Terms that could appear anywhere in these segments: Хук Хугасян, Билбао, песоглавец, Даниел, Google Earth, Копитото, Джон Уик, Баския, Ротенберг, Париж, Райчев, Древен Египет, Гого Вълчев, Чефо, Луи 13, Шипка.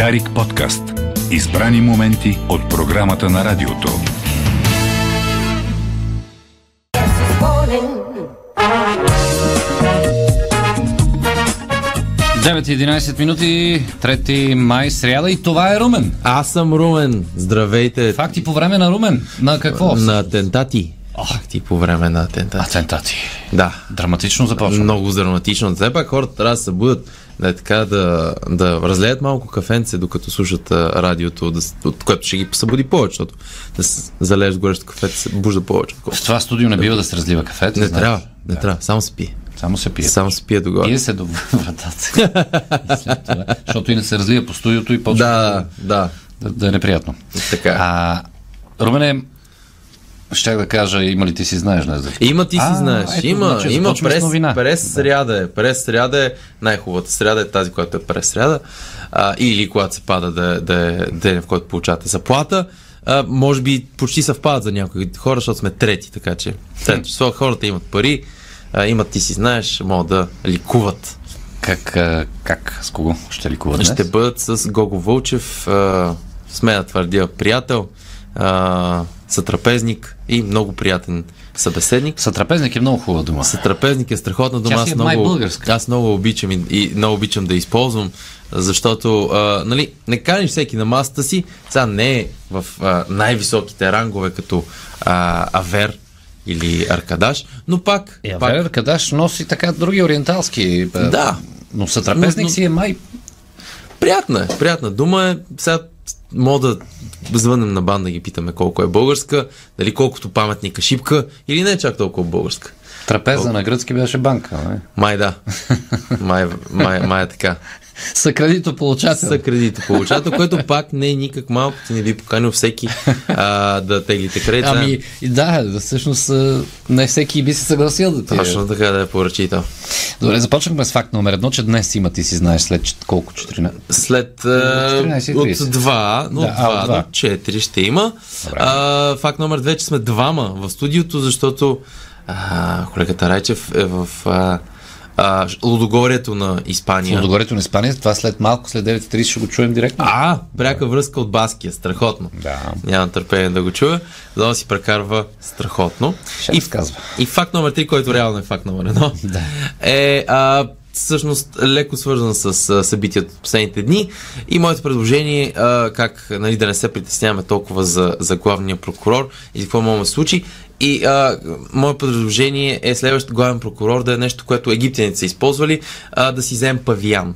Дарик подкаст. Избрани моменти от програмата на радиото. В 9:11 минути, 3 май, сряда, и това е Румен. Аз съм Румен. Здравейте. Факти по време на Румен. На какво? На атентати. Факти по време на атентати. Атентати. Да. Драматично започва. Много драматично. Все пак хората трябва да се събудят, да разлеят малко кафенце, докато слушат радиото, от което ще ги събуди повече, защото да се залежат горещо кафето, се бужда повече. В това студио не бива да се разлива кафето. Не трябва. Само се пие. Само се пие догоре. И се до вратата. Защото и не се разлива по студиото и почва да е неприятно. Така. Румене, щях да кажа, има ли ти си знаеш днес? Има ти си знаеш. Има през сряда е. През сряда е най-хубавата. Сряда е тази, която е през сряда. Или когато се пада да е ден, в който получавате заплата. Може би почти съвпадат за някои хора, защото сме трети, така че. Хората имат пари, имат ти си знаеш, могат да ликуват. Как? С кого ще ликуват днес? Ще бъдат с Гого Вълчев, сме да твърдя приятел, сътрапезник и много приятен събеседник. Сътрапезник е много хубава дума. Сътрапезник е страхотна дума. Аз много обичам и много обичам да използвам, защото не каниш всеки на масата си. Сега не е в най-високите рангове като авер или аркадаш, но пак... Авер аркадаш носи така други ориенталски... Да. Но сътрапезник си е май... Приятна дума е. Сега мога да звънем на банда да ги питаме колко е българска, дали колкото паметника Шипка, или не е чак толкова българска. Трапеза на гръцки беше банка, не? Май да. Май е така. Съкредитополучател, което пак не е никак малко, ти не би поканил всеки да теглите кредит. Ами да, всъщност не всеки би се съгласил да ти е. Точно така, да е поръчител. Добре, започнахме с факт номер 1, че днес има ти си знаеш след колко? 14? След 14 от 2 до 4 ще има. Факт номер 2, че сме двама в студиото, защото колегата Райчев е в... Лудогорието на Испания. Това след малко, след 9:30 ще го чуем директно. Пряка връзка от Баския. Страхотно. Да. Няма търпение да го чуя. За да си прекарва страхотно. И факт номер 3, който реално е факт номер 1, е всъщност леко свързан с събитието в последните дни. И моето предложение, как да не се притесняваме толкова за главния прокурор и какво може да се случи. И мое предложение е следващ главен прокурор да е нещо, което египтяните са използвали, да си вземем павиан.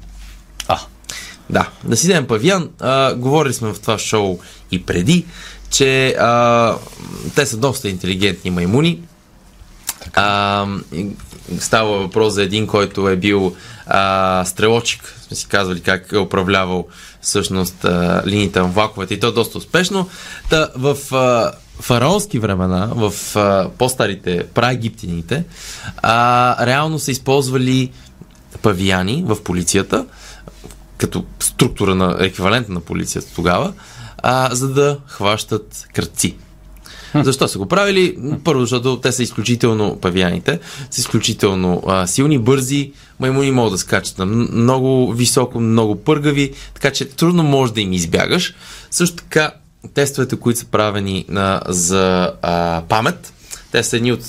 Да си вземем павиан. Говорили сме в това шоу и преди, че те са доста интелигентни маймуни. Става въпрос за един, който е бил стрелочик, сме си казвали как е управлявал всъщност линиите на влаковете, и то е доста успешно. В фараонски времена, в по-старите праегиптяните, реално са използвали павиани в полицията, като структура на еквивалент на полицията тогава, за да хващат крадци. Защо са го правили? Първо, защото те са изключително, павианите са изключително силни, бързи, маймуни могат да скачат на много високо, много пъргави, така че трудно можеш да им избягаш. Също така, тестовете, които са правени за памет, те са едни от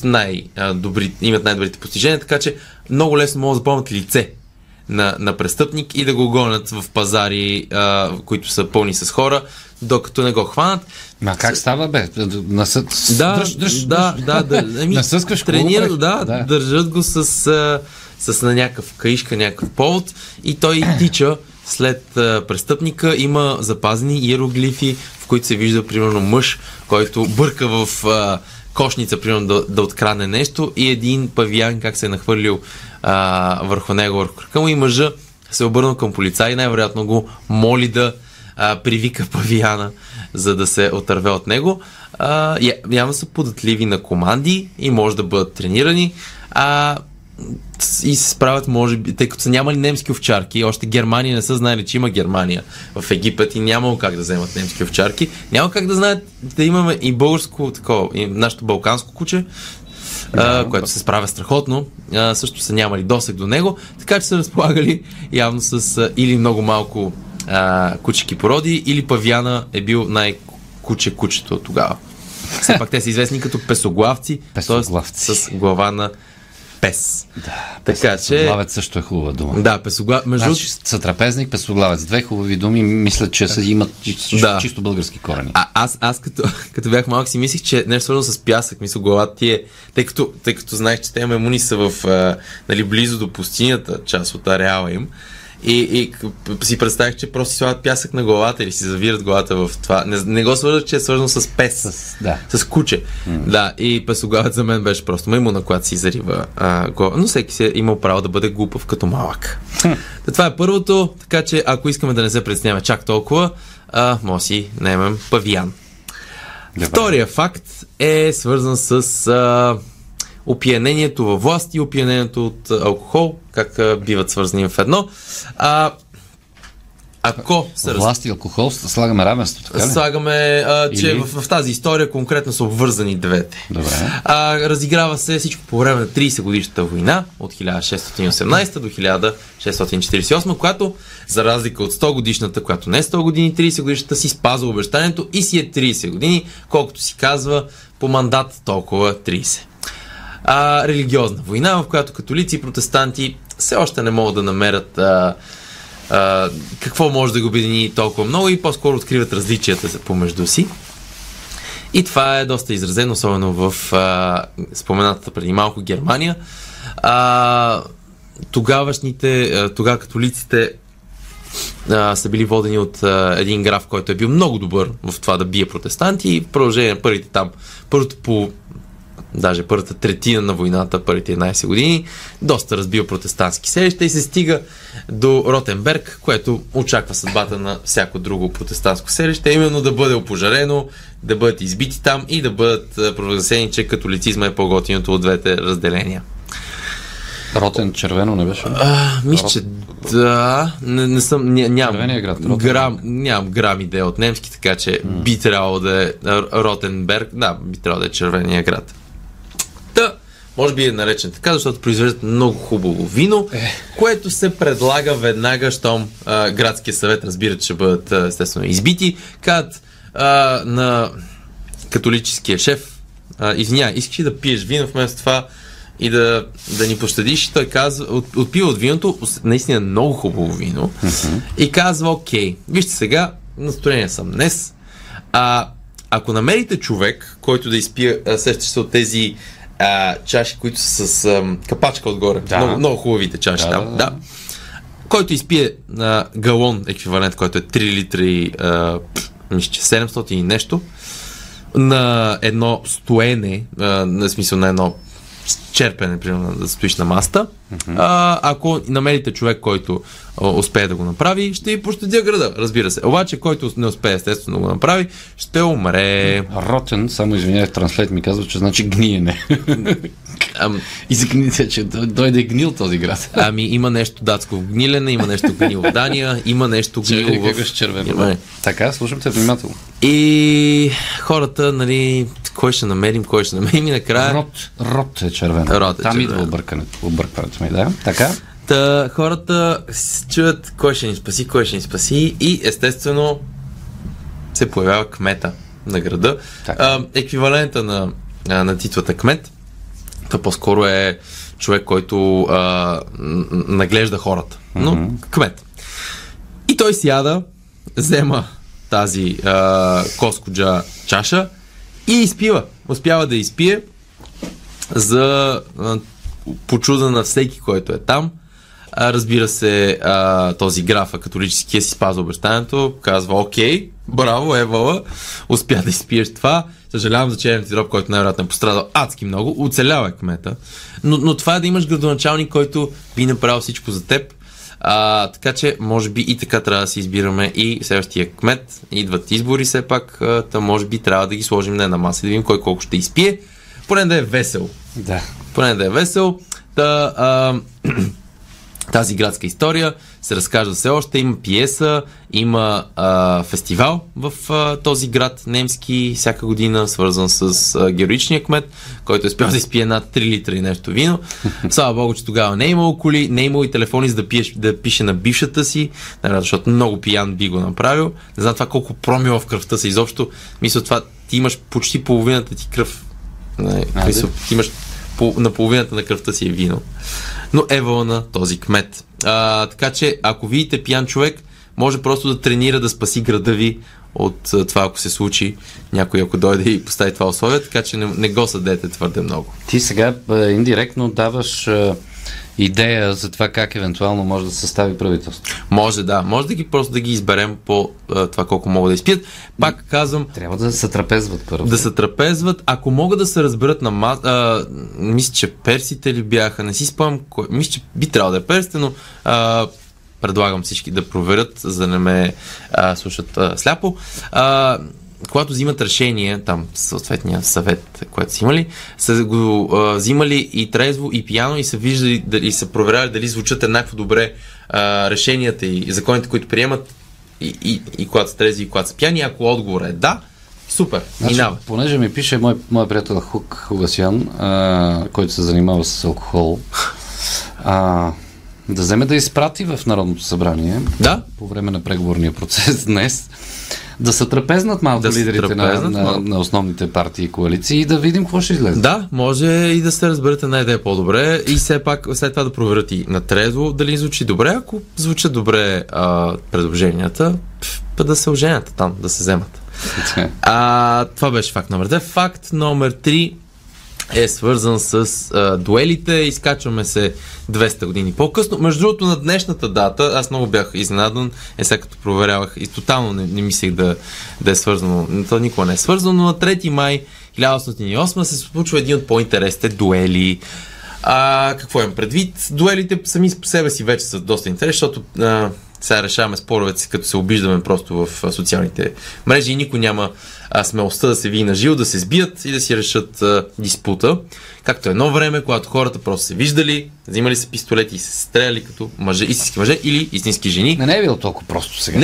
имат най-добрите постижения, така че много лесно могат да запомнят лице на престъпник и да го гонят в пазари, които са пълни с хора, докато не го хванат. А как става, бе? Държат го с на някакъв каишка, някакъв повод, и той тича след престъпника. Има запазени иероглифи, в които се вижда, примерно, мъж, който бърка в кошница, примерно, да откране нещо, и един павиан как се е нахвърлил върху него, върху кръка му, и мъжа се обърна към полицай и най-вероятно го моли да привика павиана, за да се отърве от него. Явно са податливи на команди и може да бъдат тренирани. И се справят, може би, тъй като са нямали немски овчарки, още Германия не са знаели, че има Германия в Египет, и нямало как да вземат немски овчарки. Няма как да знаят да имаме и българско, такова, и нашето балканско куче, което се справя страхотно. Също са нямали досег до него, така че са разполагали явно с или много малко кучеки породи, или павяна е бил най-куче-кучето тогава. Все пак те са известни като песоглавци, песоглавци. Т.е. с глава на пес. Да, така, песоглавец също е хубава дума. Да, песоглавец. Значи, сътрапезник, песоглавец. Две хубави думи, мисля, че са имат чисто български корени. Аз като бях малък си мислих, че нещо свързано с пясък, мисля, главата ти е... Тъй като знаех, че те маймуни са в, близо до пустинята, част от ареала им. И си представих, че просто си слагат пясък на главата или си завират главата в това. Не го свързвах, че е свързано с пес, с куче. Да, и песоглавът за мен беше просто маймуна, когато си зарива глава. Но всеки си е имал право да бъде глупав като малък. Това е първото, така че ако искаме да не се притесняваме чак толкова, може си наемем павиан. Добре. Втория факт е свързан с... опиянението във власт и опиянението от алкохол, как биват свързани в едно. Ако власт и алкохол слагаме равенство, така ли? Слагаме, че или... в тази история конкретно са обвързани двете. Добре. Разиграва се всичко по време на 30 годишната война от 1618 до 1648, която за разлика от 100 годишната, която не е 100 години, 30 годишната си спазва обещанието и си е 30 години, колкото си казва по мандат толкова 30. Религиозна война, в която католици и протестанти все още не могат да намерят какво може да го обедини толкова много и по-скоро откриват различията помежду си. И това е доста изразено, особено в споменатата преди малко Германия. Тогава католиците са били водени от един граф, който е бил много добър в това да бие протестанти и в продължение на първата третина на войната, първите 11 години, доста разбива протестантски селища и се стига до Ротенберг, което очаква съдбата на всяко друго протестантско селище, именно да бъде опожарено, да бъдат избити там и да бъдат провъзгласени, че католицизма е по-готиното от двете разделения. Ротен червено не беше? Мисля, че да. Не съм. Нямам грам идея от немски, така че би трябвало да е Ротенберг, да, би трябвало да е червения град. Може би е наречен така, защото произвеждат много хубаво вино, което се предлага веднага, щом градския съвет разбира, че ще бъдат естествено избити. Казват на католическия шеф, извиня, искаш ли да пиеш вино вместо това и да ни пощадиш? Той казва, отпива от виното, наистина много хубаво вино, и казва, окей, вижте сега, настроение съм днес. Ако намерите човек, който да изпие, сещаш се от тези чаши, които са с капачка отгоре. Да. Много хубавите чаши там. Да. Който изпие галон еквивалент, който е 3 литри 700 и нещо на едно стоене, на смисъл на едно черпене, примерно да стоиш на маста. Ако намерите човек, който успее да го направи, ще и пощадя града, разбира се. Обаче, който не успее естествено да го направи, ще умре. Ротен, само извинявай, транслейт ми казва, че значи гниене. Изгните, че дойде гнил този град. Има нещо датско в гнилене, има нещо гнил в Дания, има нещо гнил в... червено. Така, слушам те внимателно. И хората, нали, кой ще намерим и накрая... Рот е червено. Там идва объркването ми, да. Така. Хората се чуят кой ще ни спаси и естествено се появява кмета на града. Еквивалента на титлата кмет. Това по-скоро е човек, който наглежда хората. Но кмет. И той сяда, взема тази коскоджа чаша и изпива. Успява да изпие за почуда на всеки, който е там. Разбира се, този граф, католическия, си спазва обещанието, казва, окей, браво, евала, успя да изпиеш това. Съжалявам за черния ти дроб, който най-вероятно е пострадал адски много, оцелява кмета. Но това е да имаш градоначалник, който би направил всичко за теб. Така че, може би и така трябва да си избираме и следващия кмет. Идват избори все пак, може би трябва да ги сложим на една маса и да видим кой колко ще изпие. Поне да е весел. Да. Поне да е весел. тази градска история се разкажа все още, има пиеса, има фестивал в този град немски всяка година, свързан с героичния кмет, който е спял да изпие над 3 литра и нещо вино. Слава богу, че тогава не е имало коли, не е имало и телефони, за да, да пише на бившата си, защото много пиян би го направил. Не знам това колко промила в кръвта са изобщо. Мисля, това ти имаш почти половината ти кръв. Мисля, ти имаш на половината на кръвта си е вино. Но евала на този кмет. Така че, ако видите пиян човек, може просто да тренира да спаси града ви от това, ако се случи някой, ако дойде и постави това условие, така че не го съдете твърде много. Ти сега индиректно даваш идея за това как евентуално може да се състави правителство. Може, да. Може да ги просто да ги изберем по това колко могат да изпият. Пак казвам... Трябва да се трапезват първо. Да се трапезват. Ако могат да се разберат на маса... Мисля, че персите ли бяха? Не си спомням. Мисля, че би трябвало да е персите, но предлагам всички да проверят, за да не ме слушат сляпо. Когато взимат решение, там съответния съвет, което са имали, са го взимали и трезво, и пияно, и са виждали и са проверяли дали звучат еднакво добре решенията и законите, които приемат, и когато са трезви, и когато са пияни. Ако отговорът е да, супер, значи, минава. Понеже ми пише моя приятел Хук Хугасян, който се занимава с алкохол, да вземе да изпрати в Народното събрание, да? По време на преговорния процес днес, да се трапезнат малко лидерите на основните партии и коалиции и да видим какво ще излезе. Да, може и да се разберете на идея по-добре и все пак след това да проверят и на трезво дали звучи добре. Ако звучат добре предложенията, да се оженят там, да се вземат. Това беше факт номер 2. Факт номер 3 е свързан с дуелите. Изкачваме се 200 години по-късно. Между другото, на днешната дата, аз много бях изненадан, сега като проверявах и тотално не мислех да е свързано. То никога не е свързано, но на 3 май 1808 се случва един от по-интересните дуели. Какво имам предвид? Дуелите сами по себе си вече са доста интересни, защото сега решаваме споровете си, като се обиждаме просто в социалните мрежи и никой няма смелостта да се види на живо, да се сбият и да си решат диспута. Както едно време, когато хората просто се виждали, взимали се пистолети и се стреляли като мъже, истински мъже или истински жени. Не е било толкова просто сега.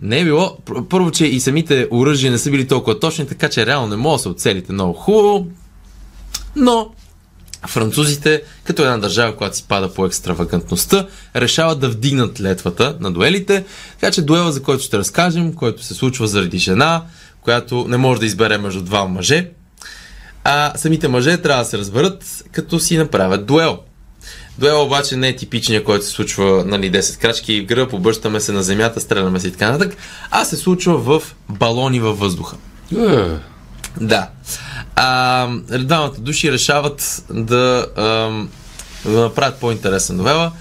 Не е било. Първо, че и самите оръжия не са били толкова точни, така че реално не мога да се оцелите много хубаво. Но французите, като една държава, която си пада по екстравагантността, решават да вдигнат летвата на дуелите. Така че дуела, за който ще разкажем, който се случва заради жена, която не може да избере между два мъже, а самите мъже трябва да се разберат, като си направят дуел. Дуел обаче не е типичният, който се случва, 10 крачки в гръб, обръщаме се на земята, стреляме се и така нататък, а се случва в балони във въздуха. Да. Двамата души решават да направят по-интересен дуела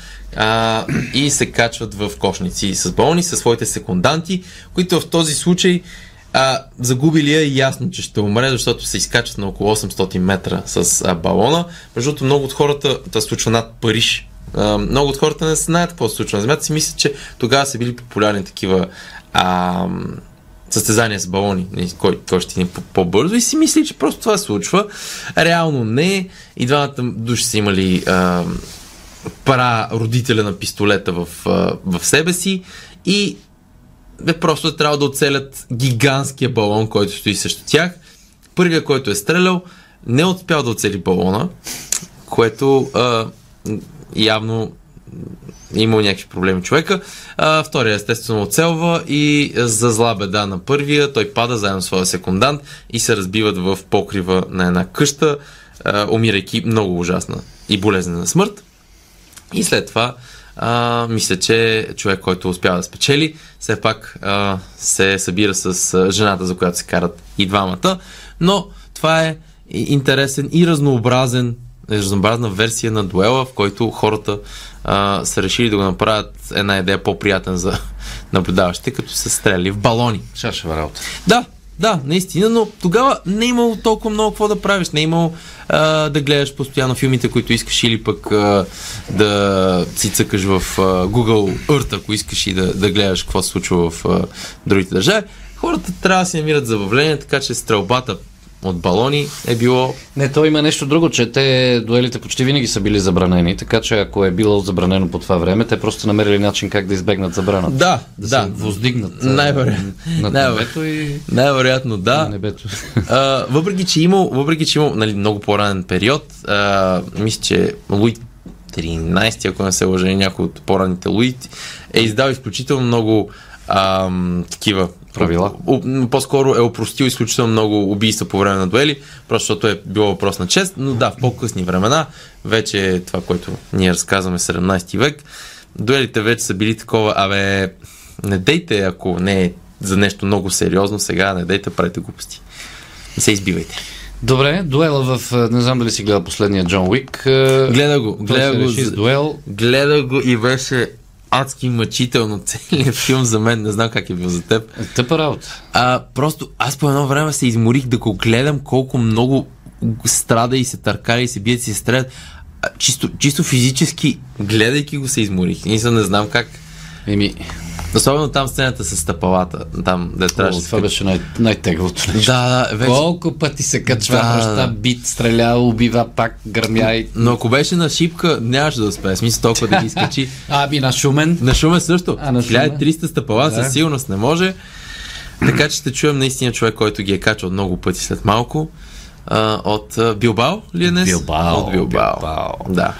и се качват в кошници с балони, със своите секунданти, които в този случай загубилия е ясно, че ще умре, защото се изкачат на около 800 метра с балона. Между другото, много от хората, това се случва над Париж, много от хората не знаят какво се случва на земята, си мислят, че тогава са били популярни такива състезания с балони, кой ще ни по-бързо, и си мисли, че просто това се случва. Реално не. И двамата души са имали родителя на пистолета в себе си и просто трябва да оцелят гигантския балон, който стои срещу тях. Първият, който е стрелял, не е успял да оцели балона, което явно имал някакви проблеми човека. Втория естествено оцелва и за зла беда на първия той пада заедно с своя секундант и се разбиват в покрива на една къща, умирайки много ужасна и болезнена смърт. И след това мисля, че човек, който успява да спечели, все пак се събира с жената, за която се карат и двамата. Но това е интересен и разнообразна версия на дуела, в който хората са решили да го направят една идея по-приятен за наблюдаващите, като се стреляли в балони. Шашева работа. Да, наистина, но тогава не е имало толкова много какво да правиш. Не е имало да гледаш постоянно филмите, които искаш, или пък да си цъкаш в Google Earth, ако искаш, и да гледаш какво се случва в другите държави. Хората трябва да си намират забавление, така че стрелбата от балони е било... Не, то има нещо друго, че те дуелите почти винаги са били забранени, така че ако е било забранено по това време, те просто намерили начин как да избегнат забраната. Да, да. Се въздигнат над небето и... Най-вероятно, да. Въпреки, че има нали, много по-ранен период, мисля, че Луи 13, ако не се лъжа, някой от по-ранните Луи, е издал изключително много такива правила. По-скоро е опростил изключително много убийства по време на дуели, просто защото е било въпрос на чест, но да, в по-късни времена, вече това, което ние разказваме 17 век, дуелите вече са били такова, не дейте, ако не е за нещо много сериозно, сега не дейте, правите глупости. Не се избивайте. Добре, дуела в... Не знам дали си гледа последния Джон Уик. Гледа го и беше... адски мъчително целият филм за мен. Не знам как е бил за теб. Тъпа работа. Просто аз по едно време се изморих да го гледам колко много страда и се търкали и се бият и се стрелят. Чисто физически, гледайки го, се изморих. Не знам как. Особено там сцената с стъпалата. Там, де трябваше. Това беше най-теглото нещо. Да, колко пъти се качва, пръща, бит, стреля, убива, пак гърмя и... Но ако беше на Шипка, нямаше да успее. Смисъл толкова да ги изкачи. На Шумен? На Шумен също. 1300 стъпала със сигурност не може. Така че ще чуем наистина човек, който ги е качал много пъти след малко. От Билбао ли е днес? Билбао. Да.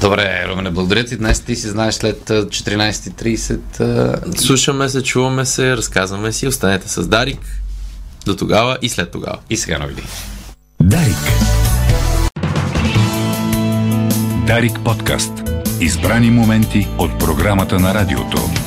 Добре, Румене, благодаря ти. Днес ти си знаеш след 14.30. Слушаме се, чуваме се, разказваме си. Останете с Дарик до тогава и след тогава. И сега новини. Дарик. Дарик подкаст. Избрани моменти от програмата на радиото.